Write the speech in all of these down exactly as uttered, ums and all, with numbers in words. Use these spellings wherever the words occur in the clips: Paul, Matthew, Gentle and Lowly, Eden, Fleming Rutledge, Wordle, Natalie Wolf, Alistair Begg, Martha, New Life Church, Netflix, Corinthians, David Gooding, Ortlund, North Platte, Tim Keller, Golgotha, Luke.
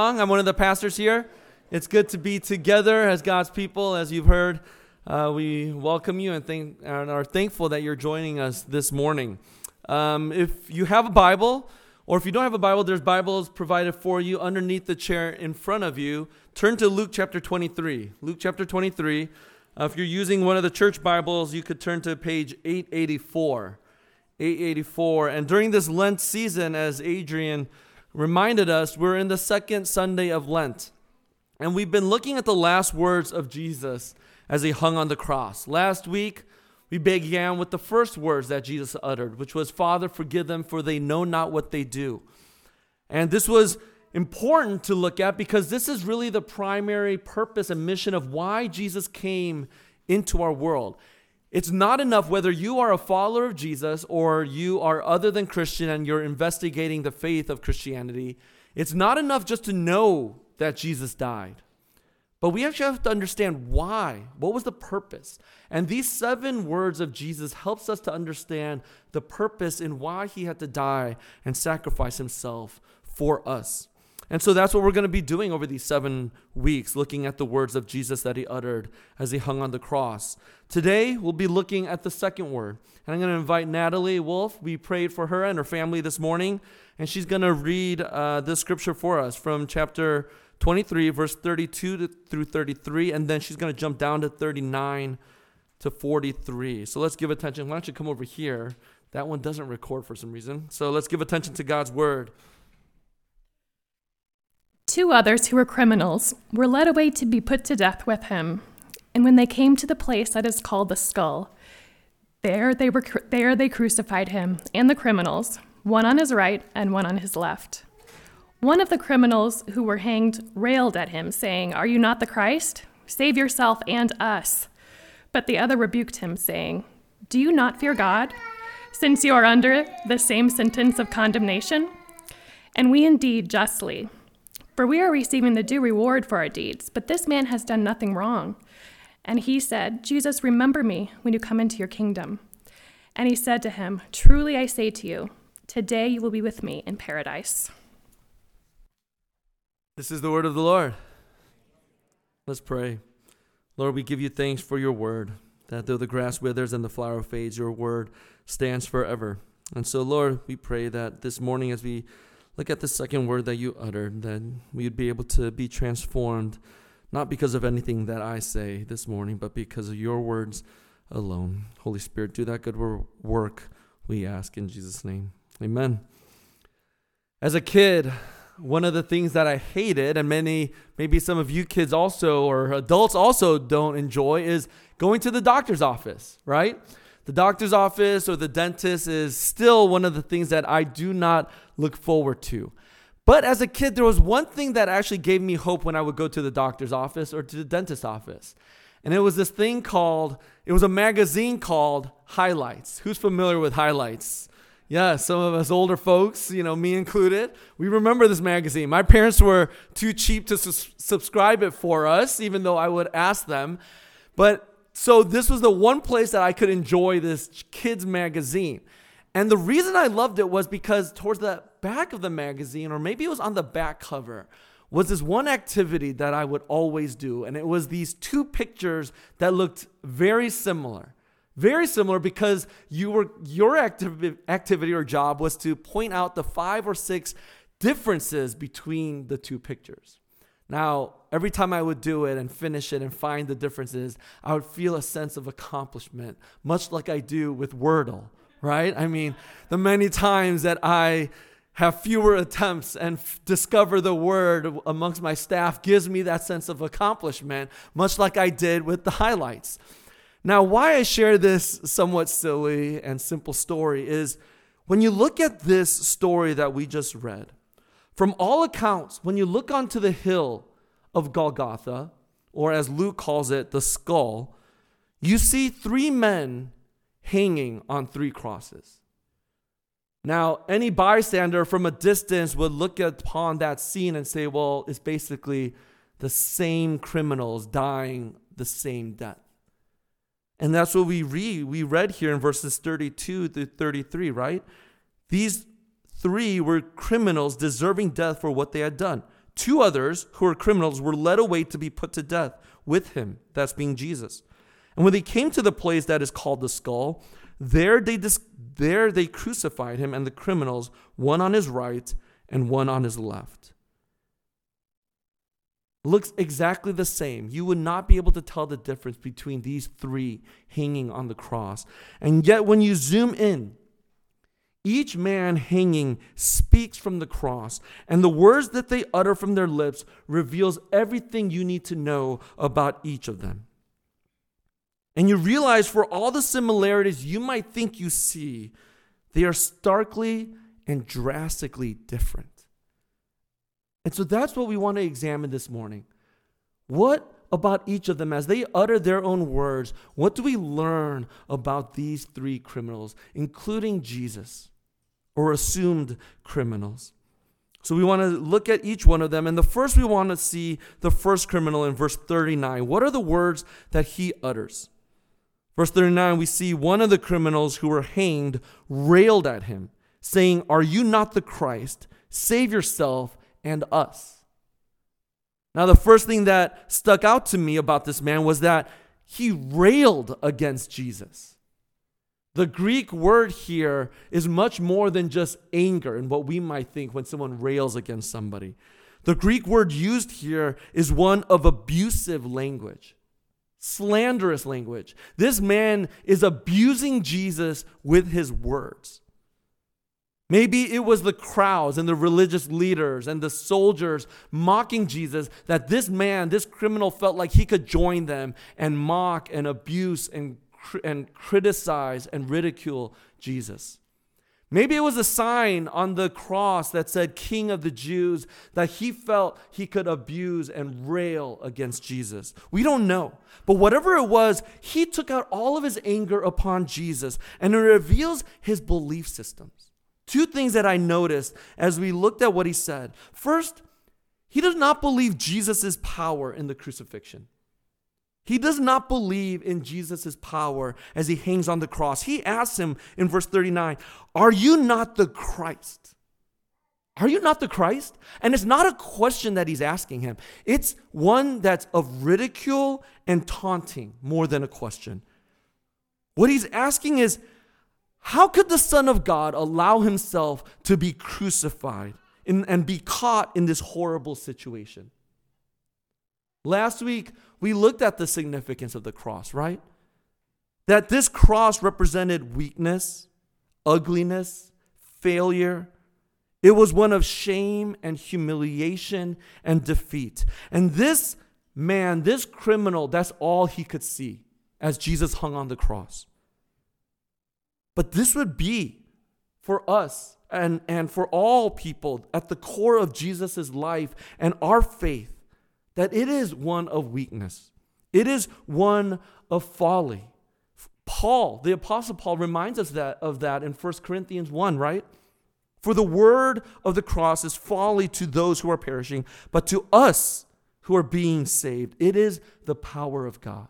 I'm one of the pastors here. It's good to be together as God's people. As you've heard, uh, we welcome you and, thank, and are thankful that you're joining us this morning. Um, if you have a Bible, or if you don't have a Bible, there's Bibles provided for you underneath the chair in front of you. Turn to Luke chapter twenty-three. Luke chapter twenty-three. Uh, if you're using one of the church Bibles, you could turn to page eight eighty-four. eight eighty-four. And during this Lent season, as Adrian reminded us, we're in the second Sunday of Lent, and we've been looking at the last words of Jesus as he hung on the cross. Last week, we began with the first words that Jesus uttered, which was, "Father, forgive them, for they know not what they do." And this was important to look at because this is really the primary purpose and mission of why Jesus came into our world. It's not enough whether you are a follower of Jesus or you are other than Christian and you're investigating the faith of Christianity. It's not enough just to know that Jesus died. But we actually have to understand why. What was the purpose? And these seven words of Jesus helps us to understand the purpose in why he had to die and sacrifice himself for us. And so that's what we're going to be doing over these seven weeks, looking at the words of Jesus that he uttered as he hung on the cross. Today, we'll be looking at the second word. And I'm going to invite Natalie Wolf. We prayed for her and her family this morning, and she's going to read uh, this scripture for us from chapter twenty-three, verse thirty-two through thirty-three, and then she's going to jump down to thirty-nine to forty-three. So let's give attention. Why don't you come over here? That one doesn't record for some reason. So let's give attention to God's word. Two others who were criminals were led away to be put to death with him. And when they came to the place that is called the Skull, there they were there they crucified him and the criminals, one on his right and one on his left. One of the criminals who were hanged railed at him, saying, "Are you not the Christ? Save yourself and us." But the other rebuked him, saying, "Do you not fear God, since you are under the same sentence of condemnation? And we indeed justly, for we are receiving the due reward for our deeds, but this man has done nothing wrong." And he said, "Jesus, remember me when you come into your kingdom." And he said to him, "Truly I say to you, today you will be with me in paradise." This is the word of the Lord. Let's pray. Lord, we give you thanks for your word, that though the grass withers and the flower fades, your word stands forever. And so, Lord, we pray that this morning as we look at the second word that you uttered, that we would be able to be transformed, not because of anything that I say this morning, but because of your words alone. Holy Spirit, do that good work, we ask in Jesus' name. Amen. As a kid, one of the things that I hated, and many, maybe some of you kids also, or adults also don't enjoy, is going to the doctor's office, right? The doctor's office or the dentist is still one of the things that I do not look forward to. But as a kid, there was one thing that actually gave me hope when I would go to the doctor's office or to the dentist's office. And it was this thing called, it was a magazine called Highlights. Who's familiar with Highlights? Yeah, some of us older folks, you know, me included, we remember this magazine. My parents were too cheap to su- subscribe it for us, even though I would ask them. But so this was the one place that I could enjoy this kids' magazine. And the reason I loved it was because towards the back of the magazine, or maybe it was on the back cover, was this one activity that I would always do. And it was these two pictures that looked very similar. Very similar because you were your activ- activity or job was to point out the five or six differences between the two pictures. Now, every time I would do it and finish it and find the differences, I would feel a sense of accomplishment, much like I do with Wordle, right? I mean, the many times that I have fewer attempts and f- discover the word amongst my staff gives me that sense of accomplishment, much like I did with the Highlights. Now, why I share this somewhat silly and simple story is when you look at this story that we just read, from all accounts, when you look onto the hill of Golgotha, or as Luke calls it, the skull, you see three men hanging on three crosses. Now, any bystander from a distance would look upon that scene and say, well, it's basically the same criminals dying the same death. And that's what we read. We read here in verses thirty-two through thirty-three, right? These Three were criminals deserving death for what they had done. Two others who were criminals were led away to be put to death with him, that's being Jesus. And when they came to the place that is called the Skull, there they dis- there they crucified him and the criminals, one on his right and one on his left. Looks exactly the same. You would not be able to tell the difference between these three hanging on the cross. And yet when you zoom in, each man hanging speaks from the cross, and the words that they utter from their lips reveals everything you need to know about each of them. And you realize, for all the similarities you might think you see, they are starkly and drastically different. And so that's what we want to examine this morning. What about each of them, as they utter their own words, what do we learn about these three criminals, including Jesus, or assumed criminals? So we want to look at each one of them. And the first, we want to see the first criminal in verse thirty-nine. What are the words that he utters? Verse thirty-nine, we see one of the criminals who were hanged railed at him, saying, "Are you not the Christ? Save yourself and us." Now, the first thing that stuck out to me about this man was that he railed against Jesus. The Greek word here is much more than just anger and what we might think when someone rails against somebody. The Greek word used here is one of abusive language, slanderous language. This man is abusing Jesus with his words. Maybe it was the crowds and the religious leaders and the soldiers mocking Jesus that this man, this criminal, felt like he could join them and mock and abuse and, and criticize and ridicule Jesus. Maybe it was a sign on the cross that said "King of the Jews" that he felt he could abuse and rail against Jesus. We don't know. But whatever it was, he took out all of his anger upon Jesus, and it reveals his belief systems. Two things that I noticed as we looked at what he said. First, he does not believe Jesus' power in the crucifixion. He does not believe in Jesus' power as he hangs on the cross. He asks him in verse thirty-nine, "Are you not the Christ? Are you not the Christ?" And it's not a question that he's asking him. It's one that's of ridicule and taunting more than a question. What he's asking is, how could the Son of God allow himself to be crucified in, and be caught in this horrible situation? Last week, we looked at the significance of the cross, right? That this cross represented weakness, ugliness, failure. It was one of shame and humiliation and defeat. And this man, this criminal, that's all he could see as Jesus hung on the cross. But this would be, for us and, and for all people, at the core of Jesus' life and our faith, that it is one of weakness. It is one of folly. Paul, the Apostle Paul, reminds us that, of that in First Corinthians one, right? "For the word of the cross is folly to those who are perishing, but to us who are being saved, it is the power of God."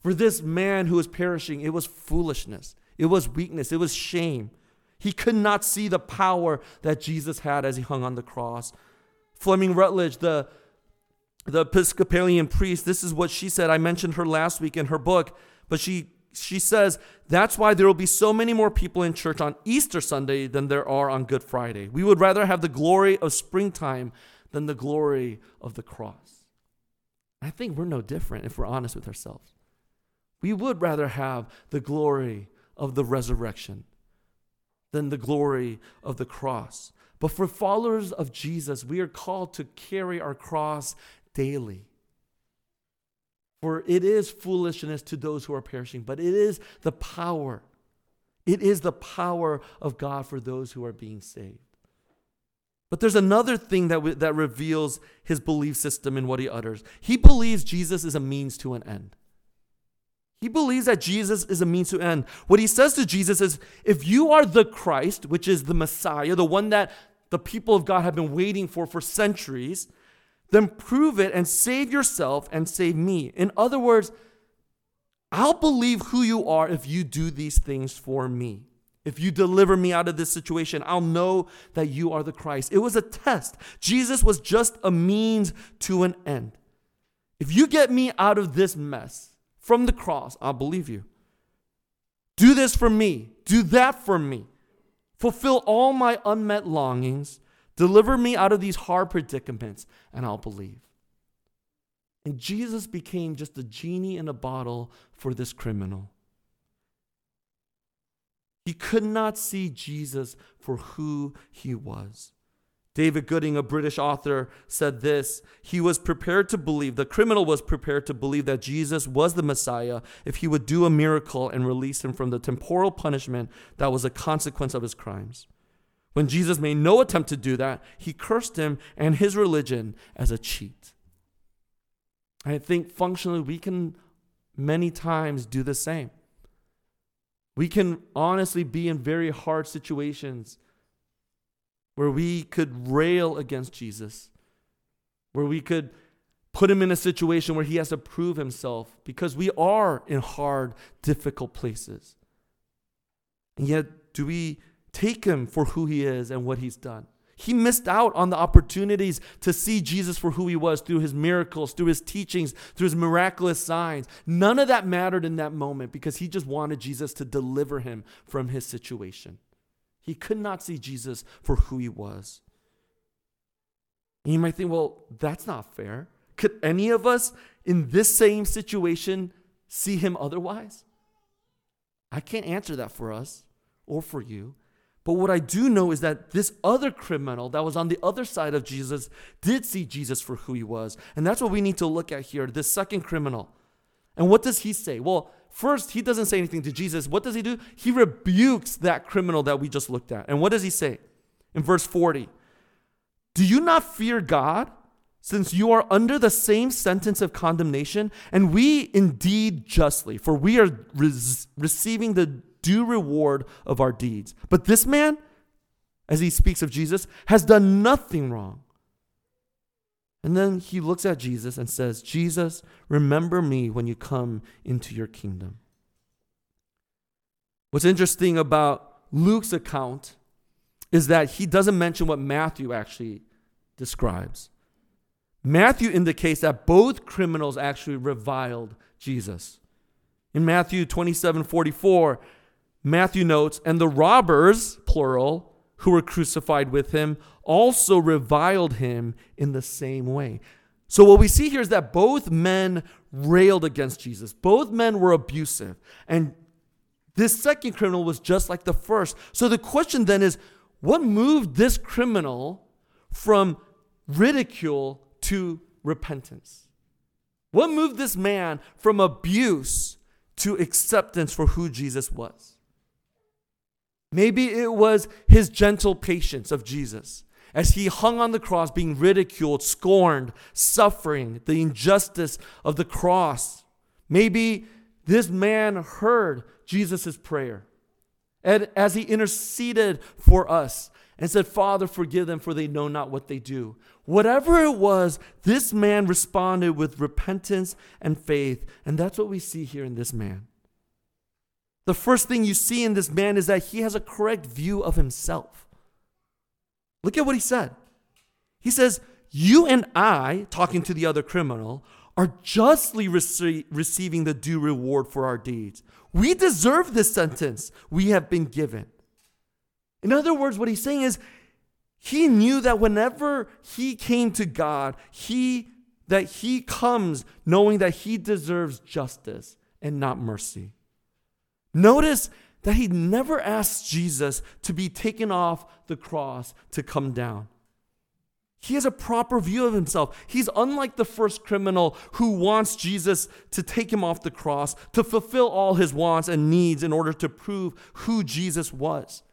For this man who is perishing, it was foolishness. It was weakness. It was shame. He could not see the power that Jesus had as he hung on the cross. Fleming Rutledge, the, the Episcopalian priest, this is what she said. I mentioned her last week in her book, but she, she says, "That's why there will be so many more people in church on Easter Sunday than there are on Good Friday. We would rather have the glory of springtime than the glory of the cross." I think we're no different if we're honest with ourselves. We would rather have the glory of the resurrection than the glory of the cross. But for followers of Jesus, we are called to carry our cross daily. For it is foolishness to those who are perishing, but it is the power. It is the power of God for those who are being saved. But there's another thing that, we, that reveals his belief system in what he utters. He believes Jesus is a means to an end. He believes that Jesus is a means to end. What he says to Jesus is, "If you are the Christ," which is the Messiah, the one that the people of God have been waiting for for centuries, "then prove it and save yourself and save me." In other words, I'll believe who you are if you do these things for me. If you deliver me out of this situation, I'll know that you are the Christ. It was a test. Jesus was just a means to an end. If you get me out of this mess from the cross, I'll believe you. Do this for me. Do that for me. Fulfill all my unmet longings. Deliver me out of these hard predicaments, and I'll believe. And Jesus became just a genie in a bottle for this criminal. He could not see Jesus for who he was. David Gooding, a British author, said this: he was prepared to believe, the criminal was prepared to believe that Jesus was the Messiah if he would do a miracle and release him from the temporal punishment that was a consequence of his crimes. When Jesus made no attempt to do that, he cursed him and his religion as a cheat. I think functionally we can many times do the same. We can honestly be in very hard situations where we could rail against Jesus, where we could put him in a situation where he has to prove himself, because we are in hard, difficult places. And yet, do we take him for who he is and what he's done? He missed out on the opportunities to see Jesus for who he was through his miracles, through his teachings, through his miraculous signs. None of that mattered in that moment because he just wanted Jesus to deliver him from his situation. He could not see Jesus for who he was. And you might think, well, that's not fair. Could any of us in this same situation see him otherwise? I can't answer that for us or for you. But what I do know is that this other criminal that was on the other side of Jesus did see Jesus for who he was. And that's what we need to look at here, this second criminal. And what does he say? Well, first, he doesn't say anything to Jesus. What does he do? He rebukes that criminal that we just looked at. And what does he say? In verse forty, "Do you not fear God, since you are under the same sentence of condemnation? And we indeed justly, for we are res- receiving the due reward of our deeds. But this man," as he speaks of Jesus, "has done nothing wrong." And then he looks at Jesus and says, "Jesus, remember me when you come into your kingdom." What's interesting about Luke's account is that he doesn't mention what Matthew actually describes. Matthew indicates that both criminals actually reviled Jesus. In Matthew twenty-seven forty-four, Matthew notes, "And the robbers," plural, "who were crucified with him also reviled him in the same way." So what we see here is that both men railed against Jesus. Both men were abusive. And this second criminal was just like the first. So the question then is, what moved this criminal from ridicule to repentance? What moved this man from abuse to acceptance for who Jesus was? Maybe it was his gentle patience of Jesus as he hung on the cross, being ridiculed, scorned, suffering the injustice of the cross. Maybe this man heard Jesus' prayer and as he interceded for us and said, "Father, forgive them, for they know not what they do." Whatever it was, this man responded with repentance and faith. And that's what we see here in this man. The first thing you see in this man is that he has a correct view of himself. Look at what he said. He says, "You and I," talking to the other criminal, "are justly rece- receiving the due reward for our deeds. We deserve this sentence we have been given." In other words, what he's saying is he knew that whenever he came to God, he that he comes knowing that he deserves justice and not mercy. Notice that he never asks Jesus to be taken off the cross to come down. He has a proper view of himself. He's unlike the first criminal who wants Jesus to take him off the cross, to fulfill all his wants and needs in order to prove who Jesus was.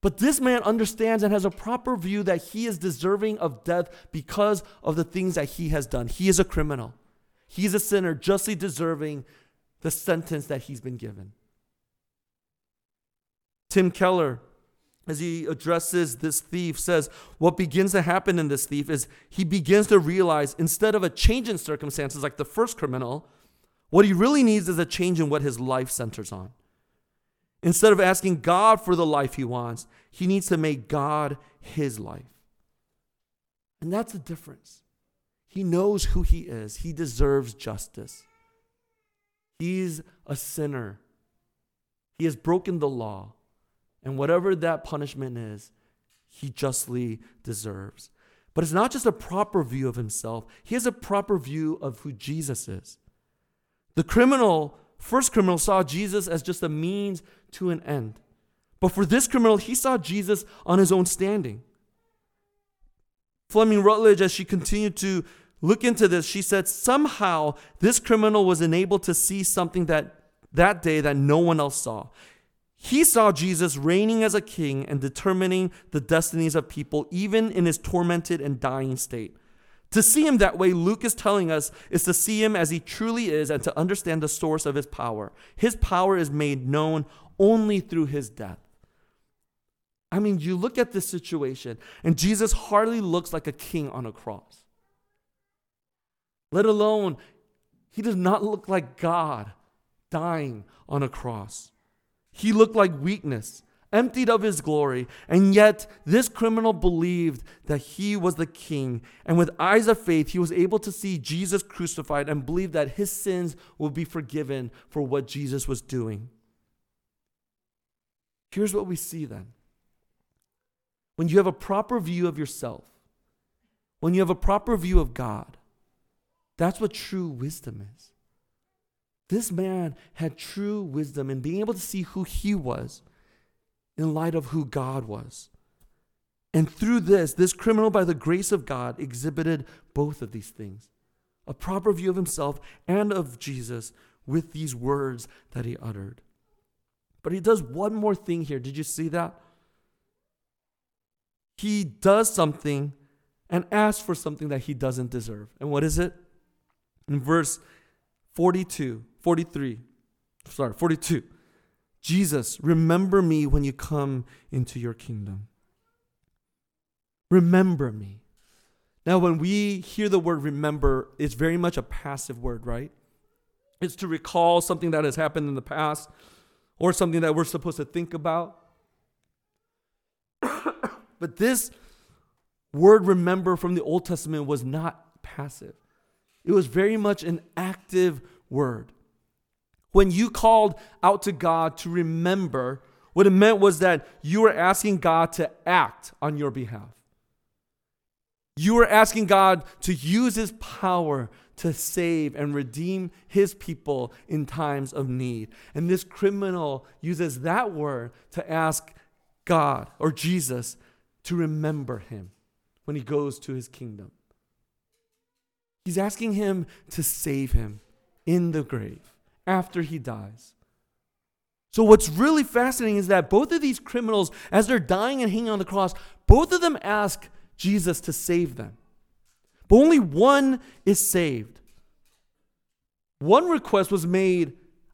But this man understands and has a proper view that he is deserving of death because of the things that he has done. He is a criminal. He is a sinner, justly deserving the sentence that he's been given. Tim Keller, as he addresses this thief, says, what begins to happen in this thief is he begins to realize instead of a change in circumstances like the first criminal, what he really needs is a change in what his life centers on. Instead of asking God for the life he wants, he needs to make God his life. And that's the difference. He knows who he is. He deserves justice. He's a sinner. He has broken the law. And whatever that punishment is, he justly deserves. But it's not just a proper view of himself. He has a proper view of who Jesus is. The criminal, first criminal, saw Jesus as just a means to an end. But for this criminal, he saw Jesus on his own standing. Fleming Rutledge, as she continued to look into this, she said, somehow this criminal was enabled to see something that that day that no one else saw. He saw Jesus reigning as a king and determining the destinies of people, even in his tormented and dying state. To see him that way, Luke is telling us, is to see him as he truly is and to understand the source of his power. His power is made known only through his death. I mean, you look at this situation, and Jesus hardly looks like a king on a cross. Let alone, he does not look like God dying on a cross. He looked like weakness, emptied of his glory, and yet this criminal believed that he was the king, and with eyes of faith, he was able to see Jesus crucified and believe that his sins will be forgiven for what Jesus was doing. Here's what we see then. When you have a proper view of yourself, when you have a proper view of God, that's what true wisdom is. This man had true wisdom in being able to see who he was in light of who God was. And through this, this criminal, by the grace of God, exhibited both of these things, a proper view of himself and of Jesus with these words that he uttered. But he does one more thing here. Did you see that? He does something and asks for something that he doesn't deserve. And what is it? In verse forty-two, forty-three, sorry, forty-two. Jesus, remember me when you come into your kingdom. Remember me. Now, when we hear the word remember, it's very much a passive word, right? It's to recall something that has happened in the past or something that we're supposed to think about. But this word remember from the Old Testament was not passive. It was very much an active word. When you called out to God to remember, what it meant was that you were asking God to act on your behalf. You were asking God to use his power to save and redeem his people in times of need. And this criminal uses that word to ask God or Jesus to remember him when he goes to his kingdom. He's asking him to save him in the grave after he dies. So what's really fascinating is that both of these criminals, as they're dying and hanging on the cross, both of them ask Jesus to save them. But only one is saved. One request was made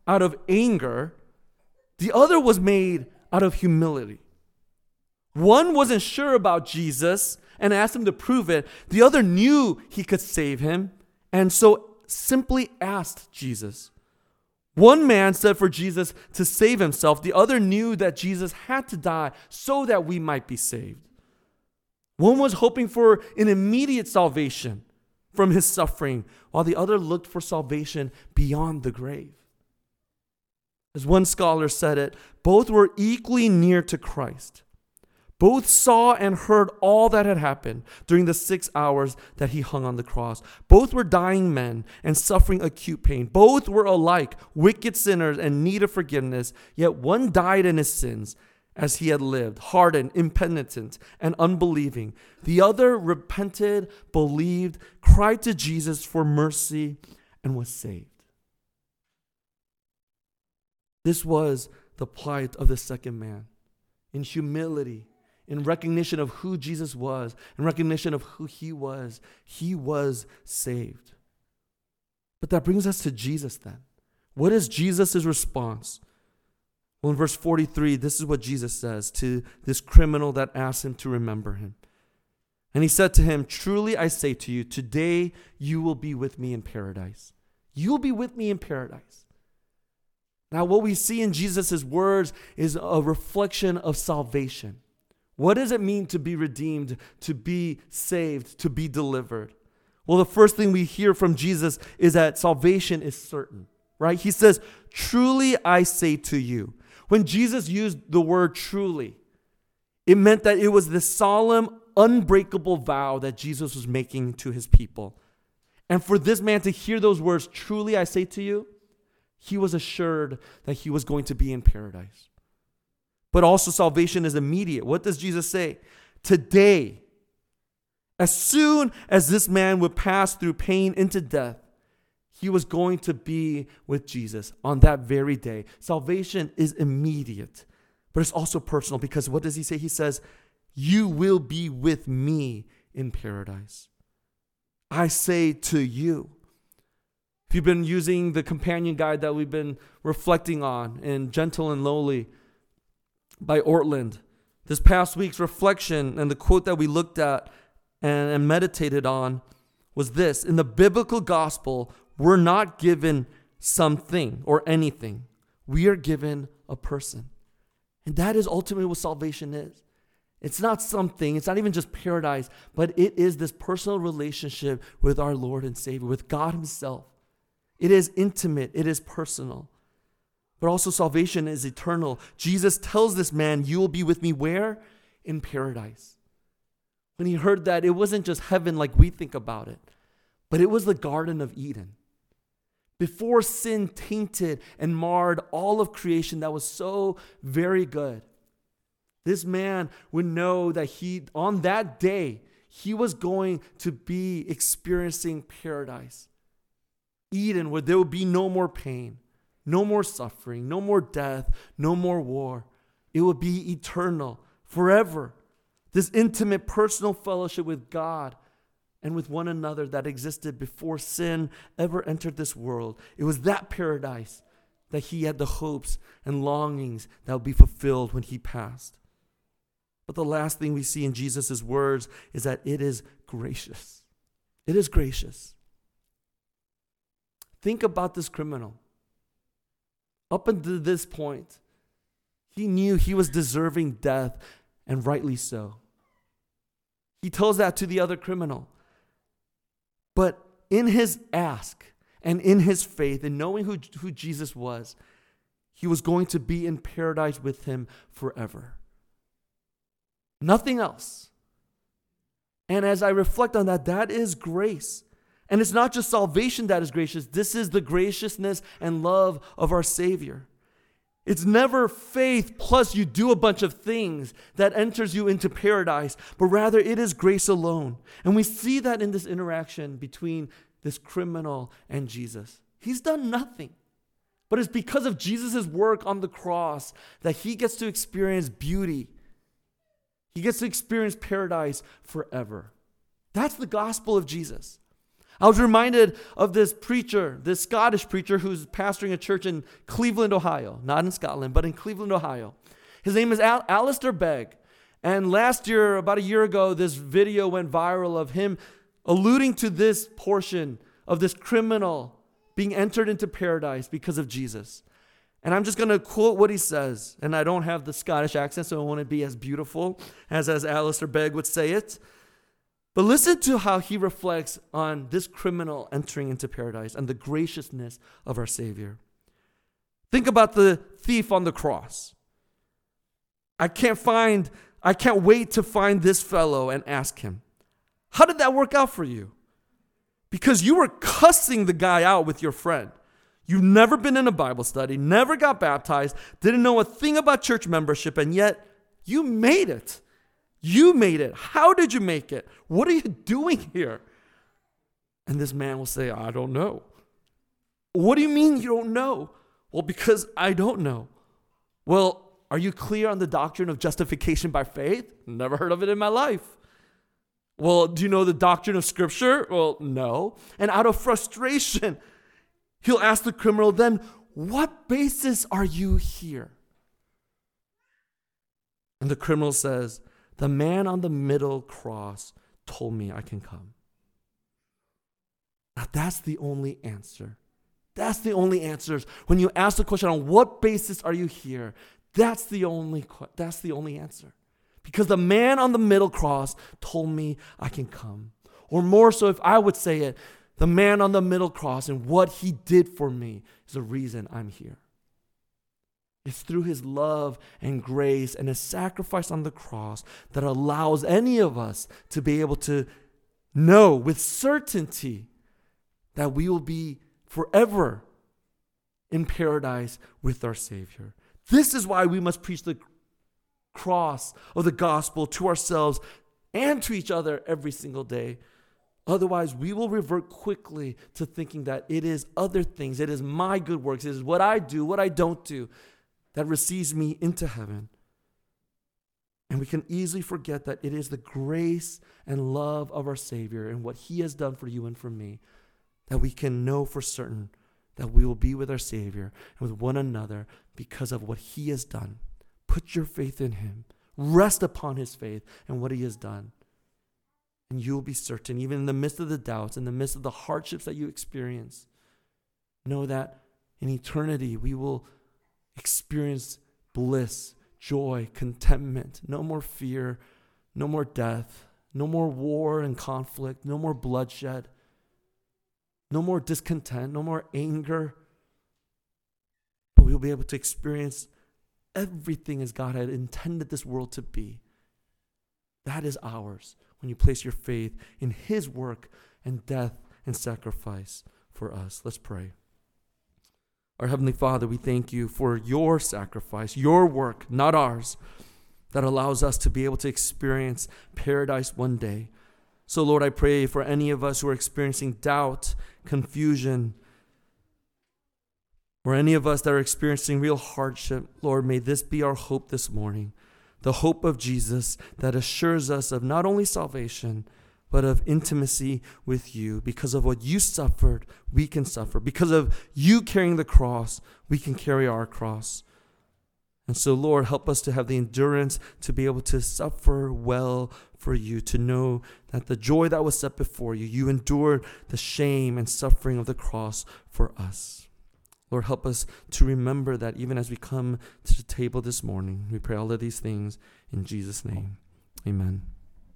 out of anger. The other was made out of humility. One wasn't sure about Jesus and asked him to prove it. The other knew he could save him and so simply asked Jesus. One man said for Jesus to save himself. The other knew that Jesus had to die so that we might be saved. One was hoping for an immediate salvation from his suffering, while the other looked for salvation beyond the grave. As one scholar said it, both were equally near to Christ. Both saw and heard all that had happened during the six hours that he hung on the cross. Both were dying men and suffering acute pain. Both were alike, wicked sinners in need of forgiveness. Yet one died in his sins as he had lived, hardened, impenitent, and unbelieving. The other repented, believed, cried to Jesus for mercy, and was saved. This was the plight of the second man. In humility, in recognition of who Jesus was, in recognition of who he was, he was saved. But that brings us to Jesus then. What is Jesus' response? Well, in verse forty-three, this is what Jesus says to this criminal that asked him to remember him. And he said to him, truly I say to you, today you will be with me in paradise. You will be with me in paradise. Now, what we see in Jesus' words is a reflection of salvation. What does it mean to be redeemed, to be saved, to be delivered? Well, the first thing we hear from Jesus is that salvation is certain, right? He says, "Truly I say to you." When Jesus used the word truly, it meant that it was the solemn, unbreakable vow that Jesus was making to his people. And for this man to hear those words, "Truly I say to you," he was assured that he was going to be in paradise. But also salvation is immediate. What does Jesus say? Today, as soon as this man would pass through pain into death, he was going to be with Jesus on that very day. Salvation is immediate, but it's also personal, because what does he say? He says, "You will be with me in paradise. I say to you." If you've been using the companion guide that we've been reflecting on in Gentle and Lowly by Ortlund, this past week's reflection and the quote that we looked at and, and meditated on was this: in the biblical gospel, we're not given something or anything. We are given a person. And that is ultimately what salvation is. It's not something, it's not even just paradise, but it is this personal relationship with our Lord and Savior, with God himself. It is intimate, it is personal. But also salvation is eternal. Jesus tells this man, "You will be with me" where? In paradise. When he heard that, it wasn't just heaven like we think about it, but it was the Garden of Eden. Before sin tainted and marred all of creation that was so very good, this man would know that he, on that day, he was going to be experiencing paradise. Eden, where there would be no more pain, no more suffering, no more death, no more war. It would be eternal, forever. This intimate personal fellowship with God and with one another that existed before sin ever entered this world. It was that paradise that he had the hopes and longings that would be fulfilled when he passed. But the last thing we see in Jesus' words is that it is gracious. It is gracious. Think about this criminal. Up until this point, he knew he was deserving death, and rightly so. He tells that to the other criminal. But in his ask and in his faith and knowing who, who Jesus was, he was going to be in paradise with him forever. Nothing else. And as I reflect on that, that is grace. And it's not just salvation that is gracious. This is the graciousness and love of our Savior. It's never faith plus you do a bunch of things that enters you into paradise, but rather it is grace alone. And we see that in this interaction between this criminal and Jesus. He's done nothing, but it's because of Jesus' work on the cross that he gets to experience beauty. He gets to experience paradise forever. That's the gospel of Jesus. I was reminded of this preacher, this Scottish preacher who's pastoring a church in Cleveland, Ohio. Not in Scotland, but in Cleveland, Ohio. His name is Al- Alistair Begg. And last year, about a year ago, this video went viral of him alluding to this portion of this criminal being entered into paradise because of Jesus. And I'm just going to quote what he says. And I don't have the Scottish accent, so I want to be as beautiful as, as Alistair Begg would say it. But listen to how he reflects on this criminal entering into paradise and the graciousness of our Savior. Think about the thief on the cross. I can't find, I can't wait to find this fellow and ask him, "How did that work out for you? Because you were cussing the guy out with your friend. You've never been in a Bible study, never got baptized, didn't know a thing about church membership, and yet you made it. You made it. How did you make it? What are you doing here?" And this man will say, "I don't know." "What do you mean you don't know?" "Well, because I don't know." "Well, are you clear on the doctrine of justification by faith?" "Never heard of it in my life." "Well, do you know the doctrine of Scripture?" "Well, no." And out of frustration, he'll ask the criminal, "Then what basis are you here?" And the criminal says, "The man on the middle cross told me I can come." Now that's the only answer. That's the only answers. When you ask the question, on what basis are you here? That's the only, that's the only answer. Because the man on the middle cross told me I can come. Or more so, if I would say it, the man on the middle cross and what he did for me is the reason I'm here. It's through his love and grace and his sacrifice on the cross that allows any of us to be able to know with certainty that we will be forever in paradise with our Savior. This is why we must preach the cross of the gospel to ourselves and to each other every single day. Otherwise, we will revert quickly to thinking that it is other things, it is my good works, it is what I do, what I don't do, that receives me into heaven. And we can easily forget that it is the grace and love of our Savior and what He has done for you and for me that we can know for certain that we will be with our Savior and with one another because of what He has done. Put your faith in Him. Rest upon His faith and what He has done. And you'll be certain, even in the midst of the doubts, in the midst of the hardships that you experience, know that in eternity we will experience bliss, joy, contentment, no more fear, no more death, no more war and conflict, no more bloodshed, no more discontent, no more anger. But we'll be able to experience everything as God had intended this world to be. That is ours when you place your faith in His work and death and sacrifice for us. Let's pray. Our Heavenly Father, we thank You for Your sacrifice, Your work, not ours, that allows us to be able to experience paradise one day. So, Lord, I pray for any of us who are experiencing doubt, confusion, or any of us that are experiencing real hardship, Lord, may this be our hope this morning, the hope of Jesus that assures us of not only salvation, but of intimacy with You. Because of what You suffered, we can suffer. Because of You carrying the cross, we can carry our cross. And so, Lord, help us to have the endurance to be able to suffer well for You, to know that the joy that was set before You, You endured the shame and suffering of the cross for us. Lord, help us to remember that even as we come to the table this morning. We pray all of these things in Jesus' name. Amen.